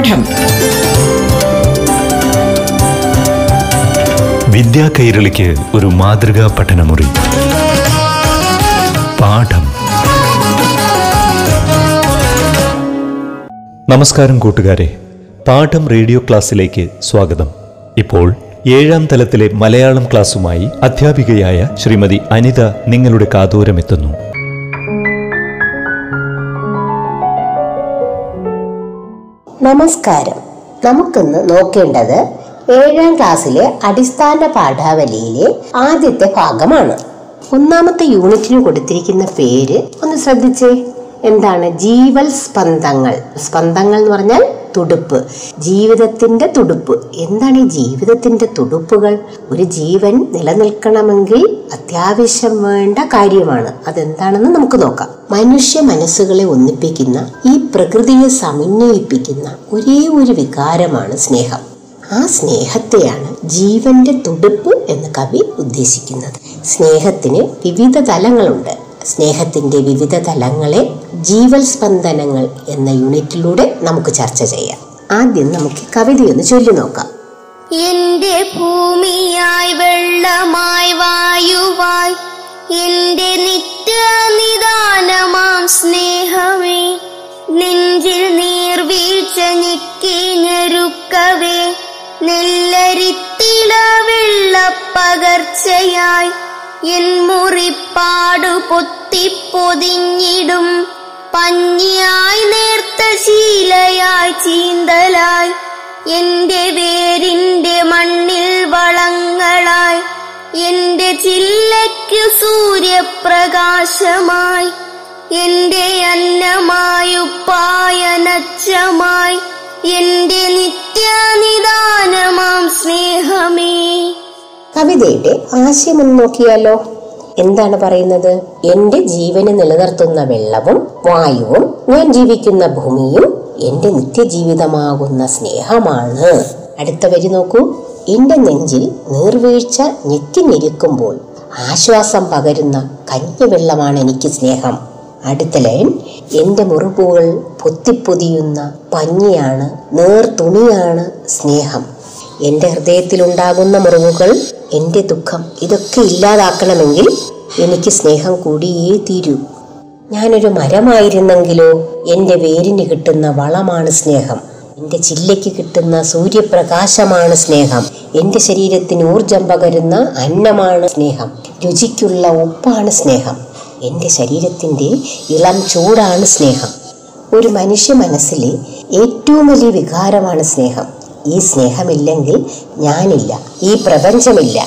പാഠം. വിദ്യാ കൈരളിക്ക് ഒരു മാതൃകാ പഠനമുറി. പാഠം. നമസ്കാരം കൂട്ടുകാരെ, പാഠം റേഡിയോ ക്ലാസ്സിലേക്ക് സ്വാഗതം. ഇപ്പോൾ 7ാം തലത്തിലെ മലയാളം ക്ലാസ്സുമായി അധ്യാപികയായ ശ്രീമതി അനിത നിങ്ങളുടെ കാതോരമെത്തുന്നു. നമസ്കാരം. നമുക്കിന്ന് നോക്കേണ്ടത് 7ാം ക്ലാസ്സിലെ അടിസ്ഥാന പാഠാവലിയിലെ ആദ്യത്തെ ഭാഗമാണ്. 1-ാമത്തെ യൂണിറ്റിന് കൊടുത്തിരിക്കുന്ന പേര് ഒന്ന് ശ്രദ്ധിച്ചേ, എന്താണ്? ജീവൽ സ്പന്ദങ്ങൾ. സ്പന്ദങ്ങൾ എന്ന് പറഞ്ഞാൽ തുടുപ്പ്, ജീവിതത്തിന്റെ തുടുപ്പ്. എന്താണ് ഈ ജീവിതത്തിന്റെ തുടുപ്പുകൾ? ഒരു ജീവൻ നിലനിൽക്കണമെങ്കിൽ അത്യാവശ്യം വേണ്ട കാര്യമാണ്. അതെന്താണെന്ന് നമുക്ക് നോക്കാം. മനുഷ്യ മനസ്സുകളെ ഒന്നിപ്പിക്കുന്ന, ഈ പ്രകൃതിയെ സമന്വയിപ്പിക്കുന്ന ഒരേ ഒരു വികാരമാണ് സ്നേഹം. ആ സ്നേഹത്തെയാണ് ജീവന്റെ തുടുപ്പ് എന്ന് കവി ഉദ്ദേശിക്കുന്നത്. സ്നേഹത്തിന് വിവിധ തലങ്ങളുണ്ട്. സ്നേഹത്തിന്റെ വിവിധ തലങ്ങളെ ജീവൽ സ്പന്ദനങ്ങൾ എന്ന യൂണിറ്റിലൂടെ നമുക്ക് ചർച്ച ചെയ്യാം. ആദ്യം നമുക്ക് കവിതയൊന്ന് ചൊല്ലി നോക്കാം. എന്റെ ഭൂമിയായി, വെള്ളമായി, വായുവായി, എന്റെ നിത്യനിദാനമാം സ്നേഹമേ, നെഞ്ചിൽ നീർവീഴ്ച ഞെക്കി ഞെരുക്കവേ, നെല്ലരിത്തില വെള്ളപ്പകർച്ചയായി ിപ്പാടു പൊത്തി പൊതിഞ്ഞിടും, പഞ്ഞിയായി നേർത്ത ശീലയായി ചീന്തലായി, എന്റെ വേരിന്റെ മണ്ണിൽ വളങ്ങളായി, എന്റെ ചില്ലയ്ക്കു സൂര്യപ്രകാശമായി, എന്റെ അന്നമായുപ്പായനച്ചമായി, എന്റെ നിത്യനിദാനമാം സ്നേഹമേ. കവിതയുടെ ആശയമൊന്ന് നോക്കിയാലോ, എന്താണ് പറയുന്നത്? എന്റെ ജീവനെ നിലനിർത്തുന്ന വെള്ളവും വായുവും ഞാൻ ജീവിക്കുന്ന ഭൂമിയും എന്റെ നിത്യജീവിതമാകുന്ന സ്നേഹമാണ്. അടുത്ത വരി നോക്കൂ. എന്റെ നെഞ്ചിൽ നീർവീഴ്ച ഞെക്കി ഞെരുക്കുമ്പോൾ ആശ്വാസം പകരുന്ന കഞ്ഞിവെള്ളമാണ് എനിക്ക് സ്നേഹം. അടുത്ത ലൈൻ. എന്റെ മുറിവുകൾ പൊത്തിപ്പൊതിയുന്ന പഞ്ഞിയാണ്, നീർത്തുണിയാണ് സ്നേഹം. എന്റെ ഹൃദയത്തിലുണ്ടാകുന്ന മുറിവുകൾ, എന്റെ ദുഃഖം, ഇതൊക്കെ ഇല്ലാതാക്കണമെങ്കിൽ എനിക്ക് സ്നേഹം കൂടിയേ തീരൂ. ഞാനൊരു മരമായിരുന്നെങ്കിലോ എൻ്റെ വേരിന് കിട്ടുന്ന വളമാണ് സ്നേഹം, എൻ്റെ ചില്ലയ്ക്ക് കിട്ടുന്ന സൂര്യപ്രകാശമാണ് സ്നേഹം, എൻ്റെ ശരീരത്തിന് ഊർജം പകരുന്ന അന്നമാണ് സ്നേഹം, രുചിക്കുള്ള ഉപ്പാണ് സ്നേഹം, എൻ്റെ ശരീരത്തിൻ്റെ ഇളം ചൂടാണ് സ്നേഹം. ഒരു മനുഷ്യ മനസ്സിലെ ഏറ്റവും വലിയ വികാരമാണ് സ്നേഹം. ഈ സ്നേഹമില്ലെങ്കിൽ ഞാനില്ല, ഈ പ്രപഞ്ചമില്ല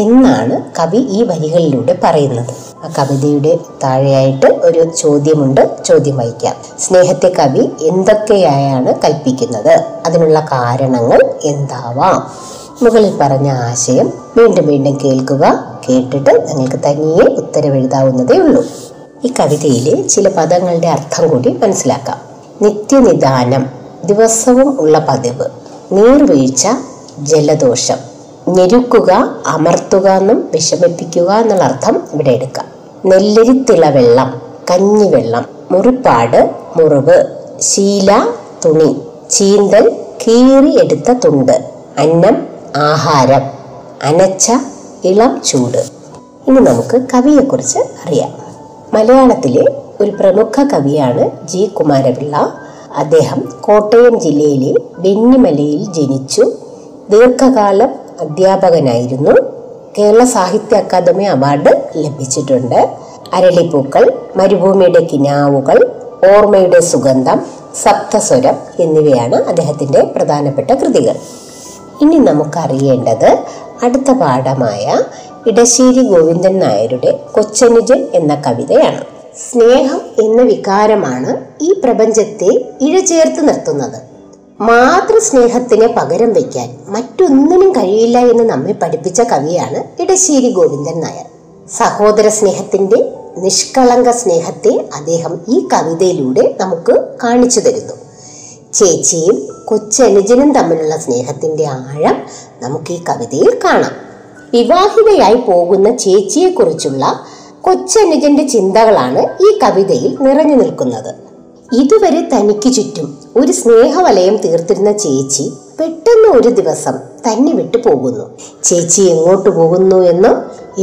എന്നാണ് കവി ഈ വരികളിലൂടെ പറയുന്നത്. ആ കവിതയുടെ താഴെയായിട്ട് ഒരു ചോദ്യമുണ്ട്, ചോദ്യം വായിക്കാം. സ്നേഹത്തെ കവി എന്തൊക്കെയായാണ് കൽപ്പിക്കുന്നത്? അതിനുള്ള കാരണങ്ങൾ എന്താവാം? മുകളിൽ പറഞ്ഞ ആശയം വീണ്ടും വീണ്ടും കേൾക്കുക. കേട്ടിട്ട് നിങ്ങൾക്ക് തനിയെ ഉത്തരവെഴുതാവുന്നതേ ഉള്ളൂ. ഈ കവിതയിലെ ചില പദങ്ങളുടെ അർത്ഥം കൂടി മനസ്സിലാക്കാം. നിത്യനിദാനം, ദിവസവും ഉള്ള പതിവ്. നീർവീഴ്ച, ജലദോഷം. ഞെരുക്കുക, അമർത്തുക എന്നും വിഷമിപ്പിക്കുക എന്നുള്ള അർത്ഥം ഇവിടെ എടുക്കാം. നെല്ലരിത്തിള വെള്ളം, കഞ്ഞിവെള്ളം. മുറിപ്പാട്, മുറിവ്. ശീല, തുണി. ചീന്തൽ, കീറി എടുത്ത തുണ്ട്. അന്നം, ആഹാരം. അനച്ച, ഇളം ചൂട്. ഇനി നമുക്ക് കവിയെക്കുറിച്ച് അറിയാം. മലയാളത്തിലെ ഒരു പ്രമുഖ കവിയാണ് ജി കുമാരപിള്ള. അദ്ദേഹം കോട്ടയം ജില്ലയിലെ വെന്നിമലയിൽ ജനിച്ചു. ദീർഘകാലം അധ്യാപകനായിരുന്നു. കേരള സാഹിത്യ അക്കാദമി അവാർഡ് ലഭിച്ചിട്ടുണ്ട്. അരളിപ്പൂക്കൾ, മരുഭൂമിയുടെ കിനാവുകൾ, ഓർമ്മയുടെ സുഗന്ധം, സപ്തസ്വരം എന്നിവയാണ് അദ്ദേഹത്തിൻ്റെ പ്രധാനപ്പെട്ട കൃതികൾ. ഇനി നമുക്കറിയേണ്ടത് അടുത്ത പാഠമായ ഇടശ്ശേരി ഗോവിന്ദൻ നായരുടെ കൊച്ചനുജൻ എന്ന കവിതയാണ്. സ്നേഹം എന്ന വികാരമാണ് ഈ പ്രപഞ്ചത്തെ ഇഴചേർത്ത് നിർത്തുന്നത്. മാതൃസ്നേഹത്തിന് പകരം വയ്ക്കാൻ മറ്റൊന്നിനും കഴിയില്ല എന്ന് നമ്മെ പഠിപ്പിച്ച കവിയാണ് ഇടശ്ശേരി ഗോവിന്ദൻ നായർ. സഹോദര സ്നേഹത്തിന്റെ, നിഷ്കളങ്ക സ്നേഹത്തെ അദ്ദേഹം ഈ കവിതയിലൂടെ നമുക്ക് കാണിച്ചു തരുന്നു. ചേച്ചിയും കൊച്ചനുജനും തമ്മിലുള്ള സ്നേഹത്തിന്റെ ആഴം നമുക്ക് ഈ കവിതയിൽ കാണാം. വിവാഹിതയായി പോകുന്ന ചേച്ചിയെക്കുറിച്ചുള്ള കൊച്ചനുജന്റെ ചിന്തകളാണ് ഈ കവിതയിൽ നിറഞ്ഞു നിൽക്കുന്നത്. ഇതുവരെ തനിക്ക് ചുറ്റും ഒരു സ്നേഹവലയം തീർത്തിരുന്ന ചേച്ചി പെട്ടെന്ന് ഒരു ദിവസം തന്നെ വിട്ടു പോകുന്നു. ചേച്ചി എങ്ങോട്ട് പോകുന്നു എന്നോ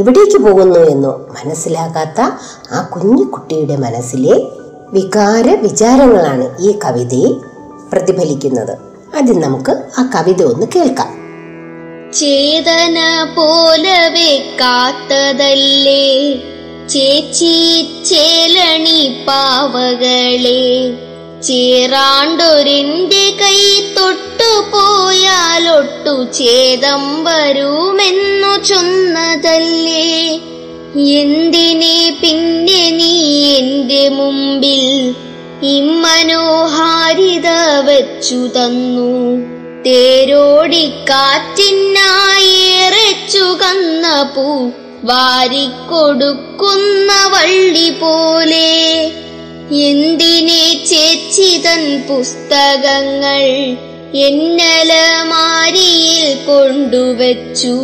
എവിടേക്ക് പോകുന്നു എന്നോ മനസ്സിലാകാത്ത ആ കുഞ്ഞു കുട്ടിയുടെ മനസ്സിലെ വികാര വിചാരങ്ങളാണ് ഈ കവിതയിൽ പ്രതിഫലിക്കുന്നത്. ആദ്യം നമുക്ക് ആ കവിത ഒന്ന് കേൾക്കാം. ചേതന പോലവേ കാത്തതല്ലേ ചേച്ചി ചേലണി പാവകളെ, ചേറാണ്ടൊരിന്റെ കൈ തൊട്ടു പോയാലൊട്ടു ചേതം വരൂമെന്നു ചൊന്നതല്ലേ. എന്തിനെ പിന്നെ നീ എന്റെ മുമ്പിൽ ഇമ്മനോഹാരിത വച്ചു തന്നു, തേരോടിക്കാറ്റിനായേറെ ചുകന്ന പൂ വാരിക്കൊടുക്കുന്ന വള്ളി പോലെ. എന്തിനെ ചേച്ചി തൻ പുസ്തകങ്ങൾ എന്നലമാരിയിൽ കൊണ്ടുവച്ചു,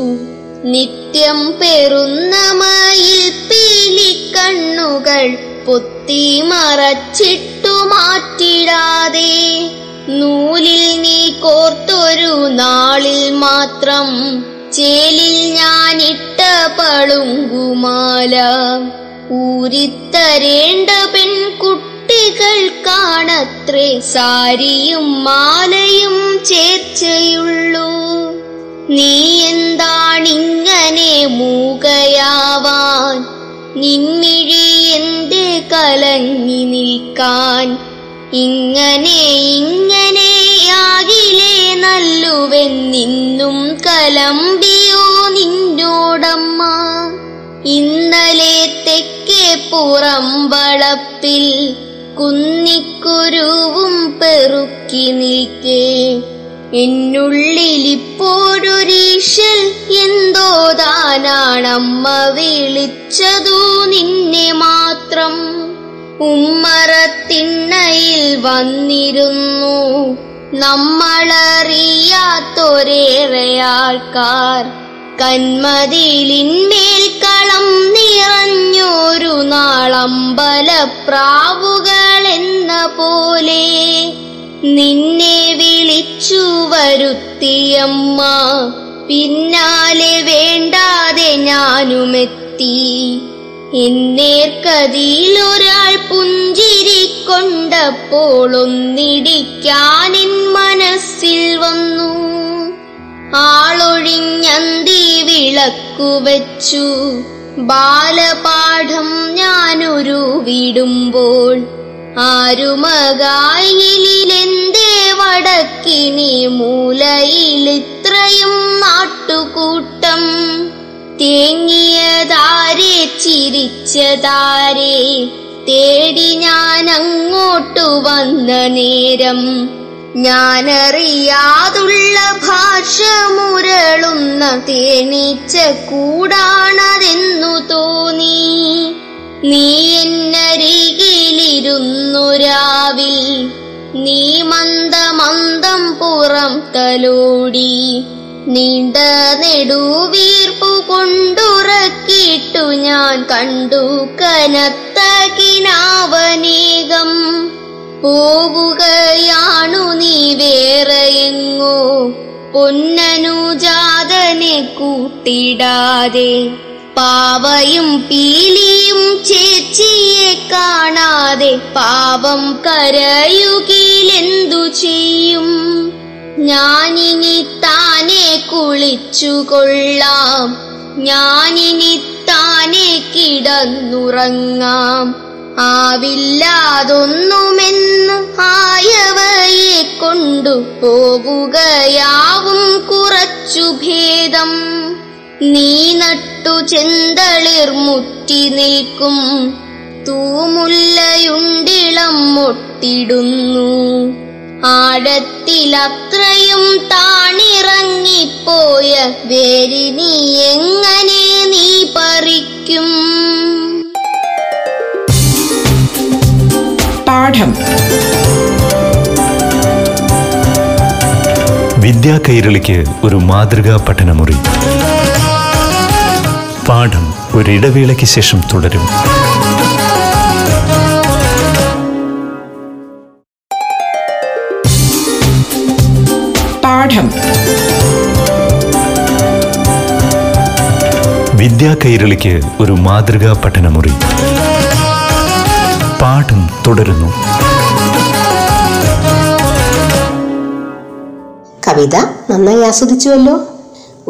നിത്യം പെറുന്ന മയിൽ പീലിക്കണ്ണുകൾ പൊത്തി മറച്ചിട്ടു മാറ്റിടാതെ, നൂലിൽ നീ കോർത്തൊരു നാളിൽ മാത്രം ചേലിൽ ഞാനിട്ട പളുങ്കുമാല. ഊരിത്തരേണ്ട പെൺകുട്ടികൾക്കാണത്രേ സാരിയും മാലയും ചേർച്ചയുള്ളൂ. നീ എന്താണിങ്ങനെ മൂകയാവാൻ, നിൻമിഴി എന്റെ കലങ്ങി നിൽക്കാൻ, ഇങ്ങനെ ഇങ്ങനെയാകിലേ നല്ലുവൻ നിന്നും കലമ്പിയോ നിന്നോടമ്മ. ഇന്നലെ തെക്കേ പുറമ്പളപ്പിൽ കുന്നിക്കുരുവും പെറുക്കി നിൽക്കേ എന്നുള്ളിലിപ്പോഴൊരീശൽ എന്തോ താനാണമ്മ വിളിച്ചതു നിന്നെ മാത്രം. ഉമ്മറത്തിണ്ണയിൽ വന്നിരുന്നു നമ്മളറിയാത്തൊരേറെയാൾക്കാർ, കന്മതിലിന്മേൽ കളം നിറഞ്ഞൊരു നാളമ്പലപ്രാവുകളെന്ന പോലെ നിന്നെ വിളിച്ചു വരുത്തിയമ്മ. പിന്നാലെ വേണ്ടാതെ ഞാനുമെത്തി, എന്നേർക്കതിയിലൊരാൾ പുഞ്ചിരി കൊണ്ടപ്പോൾ ഒന്നിടിക്കാനെൻ മനസ്സിൽ വന്നു. ആളൊഴിഞ്ഞന്തി വിളക്കുവച്ചു ബാലപാഠം ഞാനൊരു വിടുമ്പോൾ, ആരുമകായിലെന്തേ വടക്കിനി മൂലയിലിത്രയും നാട്ടുകൂട്ടം. തേങ്ങിയതാരെ ചിരിച്ചതാരെ തേടി ഞാനങ്ങോട്ടു വന്ന നേരം, ഞാനറിയാതുള്ള ഭാഷ മുരളുന്ന തേനീച്ച കൂടാണതെന്നു തോന്നി. നീ എന്നരികിലിരുന്നു രാവിൽ, നീ മന്ദമന്ദം പുറം തലോടി, നീണ്ട നെടുവീർപ്പു കൊണ്ടുറക്കിട്ടു ഞാൻ കണ്ടു കനത്ത കിനാവനേകം. പോകുകയാണു നീ വേറെയെങ്ങോ പൊന്നനുജാതനെ കൂട്ടിടാതെ, പാവയും പീലിയും ചേച്ചിയെ കാണാതെ പാവം കരയുകിലെന്തു ചെയ്യും. ഞാനിനി താനെ കുളിച്ചുകൊള്ളാം, ഞാനിനി താനെ കിടന്നുറങ്ങാം, ആവില്ലാതൊന്നുമെന്ന് ആയവയെ കൊണ്ടുപോവുകയാവും കുറച്ചു ഭേദം. നീ നട്ടു ചെന്തളിർ മുറ്റി നിൽക്കും തൂമുല്ലയുണ്ടിളം മൊട്ടിടുന്നു, ആഴത്തിലത്രയും താണിറങ്ങിപ്പോയ വേരിനി എങ്ങനെ നീ പറിക്കും. പാഠം വിദ്യാ കൈരളിക്ക് ഒരു മാതൃകാ പഠനമുറി. പാഠം ഒരിടവേളയ്ക്ക് ശേഷം തുടരും. പാഠം. വിദ്യാ കൈരളിക്ക് ഒരു മാതൃകാ പഠനമുറി. പാഠം തുടരുന്നു. കവിത നന്നായി ആസ്വദിച്ചുവല്ലോ.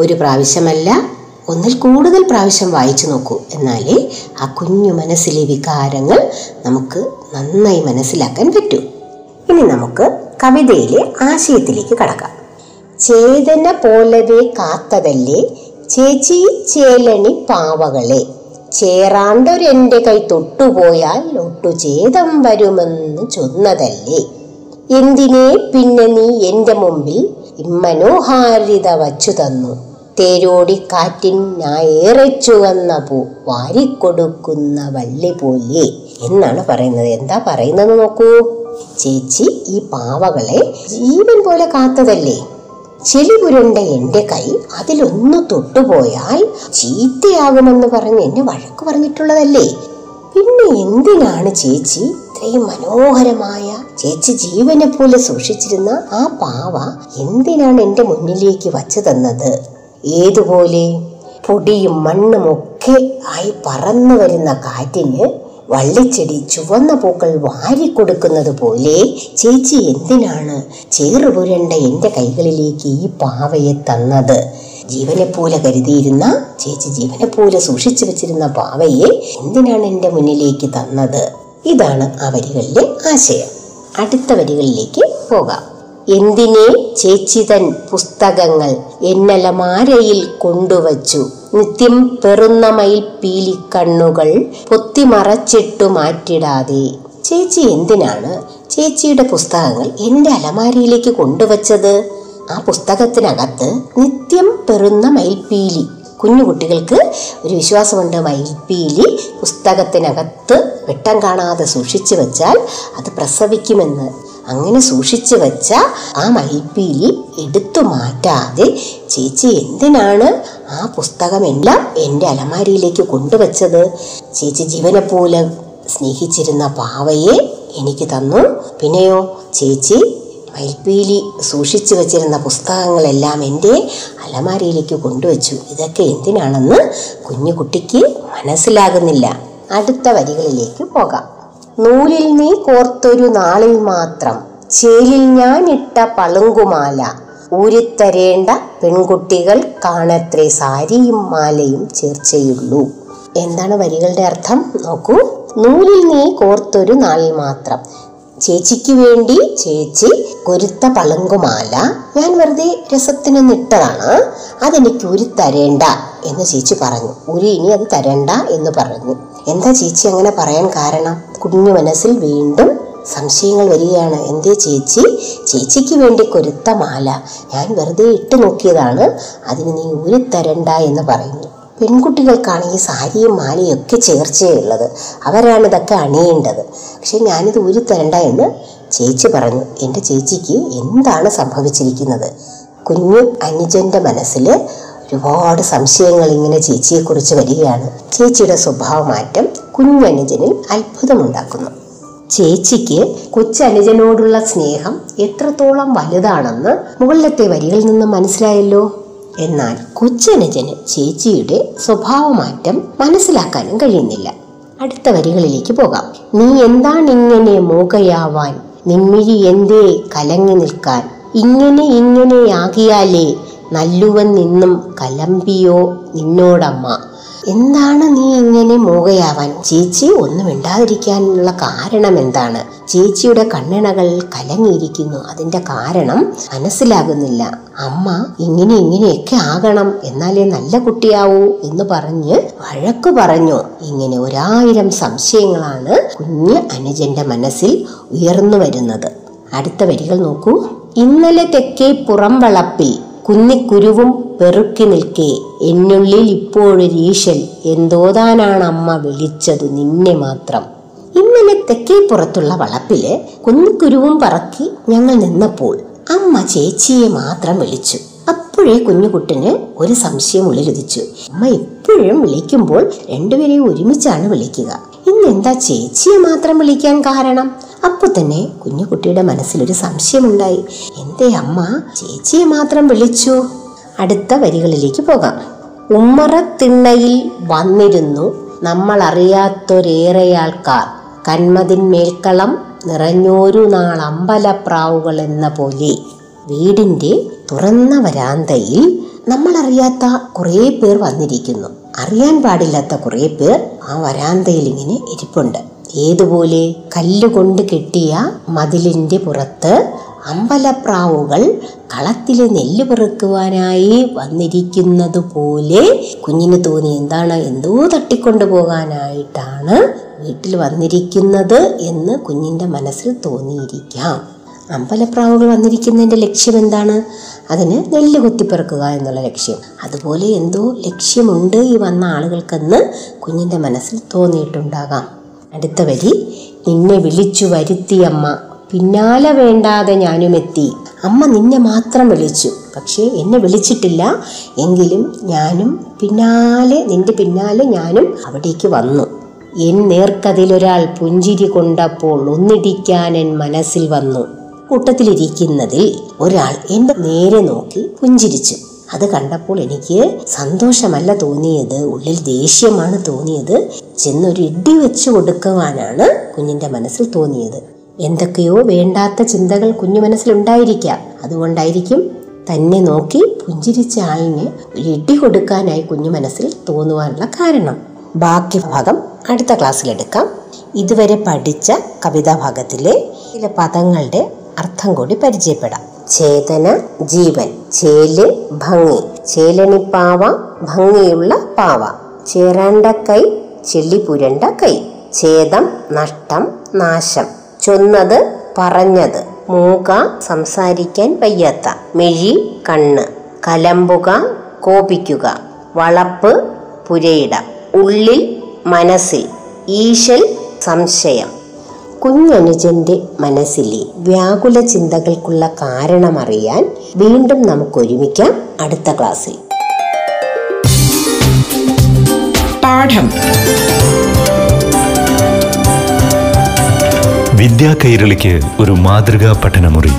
ഒരു പ്രാവശ്യമല്ല, ഒന്നിൽ കൂടുതൽ പ്രാവശ്യം വായിച്ചു നോക്കൂ. എന്നാലേ ആ കുഞ്ഞു മനസ്സിലെ വികാരങ്ങൾ നമുക്ക് നന്നായി മനസ്സിലാക്കാൻ പറ്റൂ. ഇനി നമുക്ക് കവിതയിലെ ആശയത്തിലേക്ക് കടക്കാം. ചേതന പോലവേ കാത്തതല്ലേ ചേച്ചി ചേലണി പാവകളെ, ചേറാണ്ടൊരെൻ്റെ കൈ തൊട്ടുപോയാൽ ഒട്ടു ചേതം വരുമെന്ന് ചൊന്നതല്ലേ, എന്തിനെ പിന്നെ നീ എൻ്റെ മുമ്പിൽ ഇമ്മനോഹാരിത വച്ചു തന്നു, തേരോടിക്കാറ്റിൻ ഞായേറെ ചുവന്ന പൂ വാരിക്കൊടുക്കുന്ന വള്ളി പോലെ എന്നാണ് പറയുന്നത്. എന്താ പറയുന്നത് നോക്കൂ. ചേച്ചി ഈ പാവകളെ ജീവൻ പോലെ കാത്തതല്ലേ, ചെളിപുരണ്ട എൻ്റെ കൈ അതിലൊന്ന് തൊട്ടുപോയാൽ ചീത്തയാകുമെന്ന് പറഞ്ഞ് എന്നെ വഴക്ക് പറഞ്ഞിട്ടുള്ളതല്ലേ, പിന്നെ എന്തിനാണ് ചേച്ചി ഇത്രയും മനോഹരമായ ചേച്ചി ജീവനെ പോലെ സൂക്ഷിച്ചിരുന്ന ആ പാവ എന്തിനാണ് എൻ്റെ മുന്നിലേക്ക് വച്ചു തന്നത്? ഏതുപോലെ പൊടിയും മണ്ണും ഒക്കെ ആയി പറന്നു വരുന്ന കാറ്റിന് വള്ളിച്ചെടി ചുവന്ന പൂക്കൾ വാരിക്കൊടുക്കുന്നത് പോലെ ചേച്ചി എന്തിനാണ് ചേറുപുരണ്ട എൻ്റെ കൈകളിലേക്ക് ഈ പാവയെ തന്നത്? ജീവനെപ്പോലെ കരുതിയിരുന്ന ചേച്ചി ജീവനെപ്പോലെ സൂക്ഷിച്ചു വെച്ചിരുന്ന പാവയെ എന്തിനാണ് എൻ്റെ മുന്നിലേക്ക് തന്നത്? ഇതാണ് ആ വരികളിലെ ആശയം. അടുത്ത വരികളിലേക്ക് പോകാം. എന്തിനെ ചേച്ചി തൻ പുസ്തകങ്ങൾ എന്നലമാരയിൽ കൊണ്ടുവച്ചു, നിത്യം പെറുന്ന മയിൽ പീലിക്കണ്ണുകൾ പൊത്തിമറച്ചിട്ടു മാറ്റിടാതെ. ചേച്ചി എന്തിനാണ് ചേച്ചിയുടെ പുസ്തകങ്ങൾ എൻ്റെ അലമാരയിലേക്ക് കൊണ്ടുവച്ചത്? ആ പുസ്തകത്തിനകത്ത് നിത്യം പെറുന്ന മയിൽപ്പീലി, കുഞ്ഞുകുട്ടികൾക്ക് ഒരു വിശ്വാസമുണ്ട്, മയിൽപ്പീലി പുസ്തകത്തിനകത്ത് വെട്ടം കാണാതെ സൂക്ഷിച്ചു വച്ചാൽ അത് പ്രസവിക്കുമെന്ന്. അങ്ങനെ സൂക്ഷിച്ചു വച്ച ആ മയിൽപ്പീലി എടുത്തു മാറ്റാതെ ചേച്ചി എന്തിനാണ് ആ പുസ്തകമെല്ലാം എൻ്റെ അലമാരിയിലേക്ക് കൊണ്ടുവച്ചത്? ചേച്ചി ജീവനെ പോലെ സ്നേഹിച്ചിരുന്ന പാവയെ എനിക്ക് തന്നു, പിന്നെയോ ചേച്ചി മയിൽപ്പീലി സൂക്ഷിച്ചു വച്ചിരുന്ന പുസ്തകങ്ങളെല്ലാം എൻ്റെ അലമാരിയിലേക്ക് കൊണ്ടുവച്ചു. ഇതൊക്കെ എന്തിനാണെന്ന് കുഞ്ഞു കുട്ടിക്ക് മനസ്സിലാകുന്നില്ല. അടുത്ത വരികളിലേക്ക് പോകാം. നൂലിൽ നീ കോർത്തൊരു നാളിൽ മാത്രം, ചേലിൽ ഞാനിട്ട പളുങ്കുമാല, ഊരിത്തരേണ്ട പെൺകുട്ടികൾ കാണത്രേ സാരിയും മാലയും ചേർച്ചയുള്ളൂ. എന്താണ് വരികളുടെ അർത്ഥം നോക്കൂ. നൂലിൽ നീ കോർത്തൊരു നാളിൽ മാത്രം, ചേച്ചിക്ക് വേണ്ടി ചേച്ചി കൊരുത്ത പളുങ്കുമാല ഞാൻ വെറുതെ രസത്തിനൊന്ന് ഇട്ടതാണ്, അതെനിക്ക് ഉരുത്തരേണ്ട എന്ന് ചേച്ചി പറഞ്ഞു. ഉരി ഇനി അത് തരേണ്ട എന്ന് പറഞ്ഞു. എന്താ ചേച്ചി അങ്ങനെ പറയാൻ കാരണം? കുഞ്ഞു മനസ്സിൽ വീണ്ടും സംശയങ്ങൾ വരികയാണ്. എന്തേ ചേച്ചി ചേച്ചിക്ക് വേണ്ടി കൊരുത്ത മാല ഞാൻ വെറുതെ ഇട്ട് നോക്കിയതാണ്, അതിന് നീ ഉരുത്തരണ്ട എന്ന് പറഞ്ഞു. പെൺകുട്ടികൾക്കാണ് ഈ സാരിയും മാലയും ഒക്കെ ചേർച്ചയുള്ളത്, അവരാണ് ഇതൊക്കെ അണിയേണ്ടത്, പക്ഷെ ഞാനിത് ഉരുത്തരണ്ട എന്ന് ചേച്ചി പറഞ്ഞു. എൻ്റെ ചേച്ചിക്ക് എന്താണ് സംഭവിച്ചിരിക്കുന്നത്? കുഞ്ഞു അനുജൻ്റെ മനസ്സിൽ ഒരുപാട് സംശയങ്ങൾ ഇങ്ങനെ ചേച്ചിയെക്കുറിച്ച് വരികയാണ്. ചേച്ചിയുടെ സ്വഭാവമാറ്റം കുഞ്ഞനുജനിൽ അത്ഭുതമുണ്ടാക്കുന്നു. ചേച്ചിക്ക് കൊച്ചനുജനോടുള്ള സ്നേഹം എത്രത്തോളം വലുതാണെന്ന് മുകളിലത്തെ വരികളിൽ നിന്ന് മനസ്സിലായല്ലോ. എന്നാൽ കൊച്ചനുജന് ചേച്ചിയുടെ സ്വഭാവമാറ്റം മനസ്സിലാക്കാനും കഴിയുന്നില്ല. അടുത്ത വരികളിലേക്ക് പോകാം. നീ എന്താണിങ്ങനെ മൂകയാവാൻ, നിമ്മിഴി എന്തേ കലങ്ങി നിൽക്കാൻ, ഇങ്ങനെയാകിയാലേ നല്ലുവൻ നിന്നും കലമ്പിയോ നിന്നോടമ്മ. എന്താണ് നീ ഇങ്ങനെ മൂകയാവാൻ? ചേച്ചി ഒന്നും ഇണ്ടാതിരിക്കാനുള്ള കാരണം എന്താണ്? ചേച്ചിയുടെ കണ്ണിണകൾ കലങ്ങിയിരിക്കുന്നു, അതിൻ്റെ കാരണം മനസ്സിലാകുന്നില്ല. അമ്മ ഇങ്ങനെയൊക്കെ ആകണം, എന്നാലേ നല്ല കുട്ടിയാവൂ എന്ന് പറഞ്ഞ് വഴക്ക് പറഞ്ഞു. ഇങ്ങനെ 1000 സംശയങ്ങളാണ് കുഞ്ഞ് അനുജൻ്റെ മനസ്സിൽ ഉയർന്നു വരുന്നത്. അടുത്ത വരികൾ നോക്കൂ. ഇന്നലെ തെക്കേ പുറംവളപ്പിൽ കുന്നിക്കുരുവും പെറുക്കി നിൽക്കേ, എന്നുള്ളിൽ ഇപ്പോഴൊരീശൽ എന്തോതാനാണമ്മ വിളിച്ചതു നിന്നെ മാത്രം. ഇന്നലെ തെക്കേ പുറത്തുള്ള വളപ്പില് കുന്നിക്കുരുവും പറക്കി ഞങ്ങൾ നിന്നപ്പോൾ അമ്മ ചേച്ചിയെ മാത്രം വിളിച്ചു. അപ്പോഴേ കുഞ്ഞുകുട്ടന് ഒരു സംശയം ഉള്ളിലുദിച്ചു. അമ്മ എപ്പോഴും വിളിക്കുമ്പോൾ രണ്ടുപേരെയും ഒരുമിച്ചാണ് വിളിക്കുക, ഇന്നെന്താ ചേച്ചിയെ മാത്രം വിളിക്കാൻ കാരണം? അപ്പോൾ തന്നെ കുഞ്ഞുകുട്ടിയുടെ മനസ്സിലൊരു സംശയമുണ്ടായി. എന്തേ അമ്മ ചേച്ചിയെ മാത്രം വിളിച്ചു? അടുത്ത വരികളിലേക്ക് പോകാം. ഉമ്മറത്തിണ്ണയിൽ വന്നിരുന്നു നമ്മളറിയാത്തൊരേറെയാൾക്കാർ, കന്മതിൻ മേൽക്കളം നിറഞ്ഞോരു നാൾ അമ്പലപ്രാവുകൾ എന്ന പോലെ. വീടിൻ്റെ തുറന്ന വരാന്തയിൽ നമ്മളറിയാത്ത കുറേ പേർ വന്നിരിക്കുന്നു. അറിയാൻ പാടില്ലാത്ത കുറേ പേർ ആ വരാന്തയിൽ ഇങ്ങനെ ഇരിപ്പുണ്ട്. ഏതുപോലെ കല്ലുകൊണ്ട് കെട്ടിയ മതിലിൻ്റെ പുറത്ത് അമ്പലപ്രാവുകൾ കളത്തിലെ നെല്ല് പെറുക്കുവാനായി വന്നിരിക്കുന്നത് പോലെ കുഞ്ഞിന് തോന്നി. എന്താണ്, എന്തോ തട്ടിക്കൊണ്ടു പോകാനായിട്ടാണ് വീട്ടിൽ വന്നിരിക്കുന്നത് എന്ന് കുഞ്ഞിൻ്റെ മനസ്സിൽ തോന്നിയിരിക്കാം. അമ്പലപ്രാവുകൾ വന്നിരിക്കുന്നതിൻ്റെ ലക്ഷ്യം എന്താണ്? അതിന് നെല്ല് കുത്തിപ്പെറുക്കുക എന്നുള്ള ലക്ഷ്യം. അതുപോലെ എന്തോ ലക്ഷ്യമുണ്ട് ഈ വന്ന ആളുകൾക്കെന്ന് കുഞ്ഞിൻ്റെ മനസ്സിൽ തോന്നിയിട്ടുണ്ടാകാം. അടുത്ത വരി, നിന്നെ വിളിച്ചു വരുത്തിയമ്മ, പിന്നാലെ വേണ്ടാതെ ഞാനുമെത്തി. അമ്മ നിന്നെ മാത്രം വിളിച്ചു, പക്ഷേ എന്നെ വിളിച്ചിട്ടില്ല. എങ്കിലും ഞാനും പിന്നാലെ, നിന്റെ പിന്നാലെ ഞാനും അവിടേക്ക് വന്നു. എൻ നേർക്കതിലൊരാൾ പുഞ്ചിരി കൊണ്ടപ്പോൾ ഒന്നിടിക്കാൻ എൻ മനസ്സിൽ വന്നു. കൂട്ടത്തിലിരിക്കുന്നതിൽ ഒരാൾ എൻ്റെ നേരെ നോക്കി പുഞ്ചിരിച്ചു. അത് കണ്ടപ്പോൾ എനിക്ക് സന്തോഷമല്ല തോന്നിയത്, ഉള്ളിൽ ദേഷ്യമാണ് തോന്നിയത്. ചെന്നൊരു ഇടി വെച്ച് കൊടുക്കുവാനാണ് കുഞ്ഞിൻ്റെ മനസ്സിൽ തോന്നിയത്. എന്തൊക്കെയോ വേണ്ടാത്ത ചിന്തകൾ കുഞ്ഞു മനസ്സിലുണ്ടായിരിക്കാം. അതുകൊണ്ടായിരിക്കും തന്നെ നോക്കി പുഞ്ചിരിച്ച ആളിന് ഒരു ഇടി കൊടുക്കാനായി കുഞ്ഞു മനസ്സിൽ തോന്നുവാനുള്ള കാരണം. ബാക്കി ഭാഗം അടുത്ത ക്ലാസ്സിലെടുക്കാം. ഇതുവരെ പഠിച്ച കവിതാഭാഗത്തിലെ ചില പദങ്ങളുടെ അർത്ഥം കൂടി പരിചയപ്പെടാം. ചേതന ജീവൻ, ചേല് ഭംഗി, ചേലണിപ്പാവ ഭംഗിയുള്ള പാവ, ചേരാണ്ട കൈ ചെല്ലി പുരണ്ട കൈ, ചേതം നഷ്ടം നാശം, ചൊന്നത് പറഞ്ഞത്, മൂക സംസാരിക്കാൻ വയ്യാത്ത, മെഴി കണ്ണ്, കലമ്പുക കോപിക്കുക, വളപ്പ് പുരയിട, ഉള്ളിൽ മനസ്സിൽ, ഈശൽ സംശയം. കുഞ്ഞനുജന്റെ മനസ്സിലെ വ്യാകുല ചിന്തകൾക്കുള്ള കാരണമറിയാൻ വീണ്ടും നമുക്ക് ഒരുമിക്കാം അടുത്ത ക്ലാസ്സിൽ. പാഠം വിദ്യാ കൈരളിക്ക് ഒരു മാതൃകാ പഠനമുറി.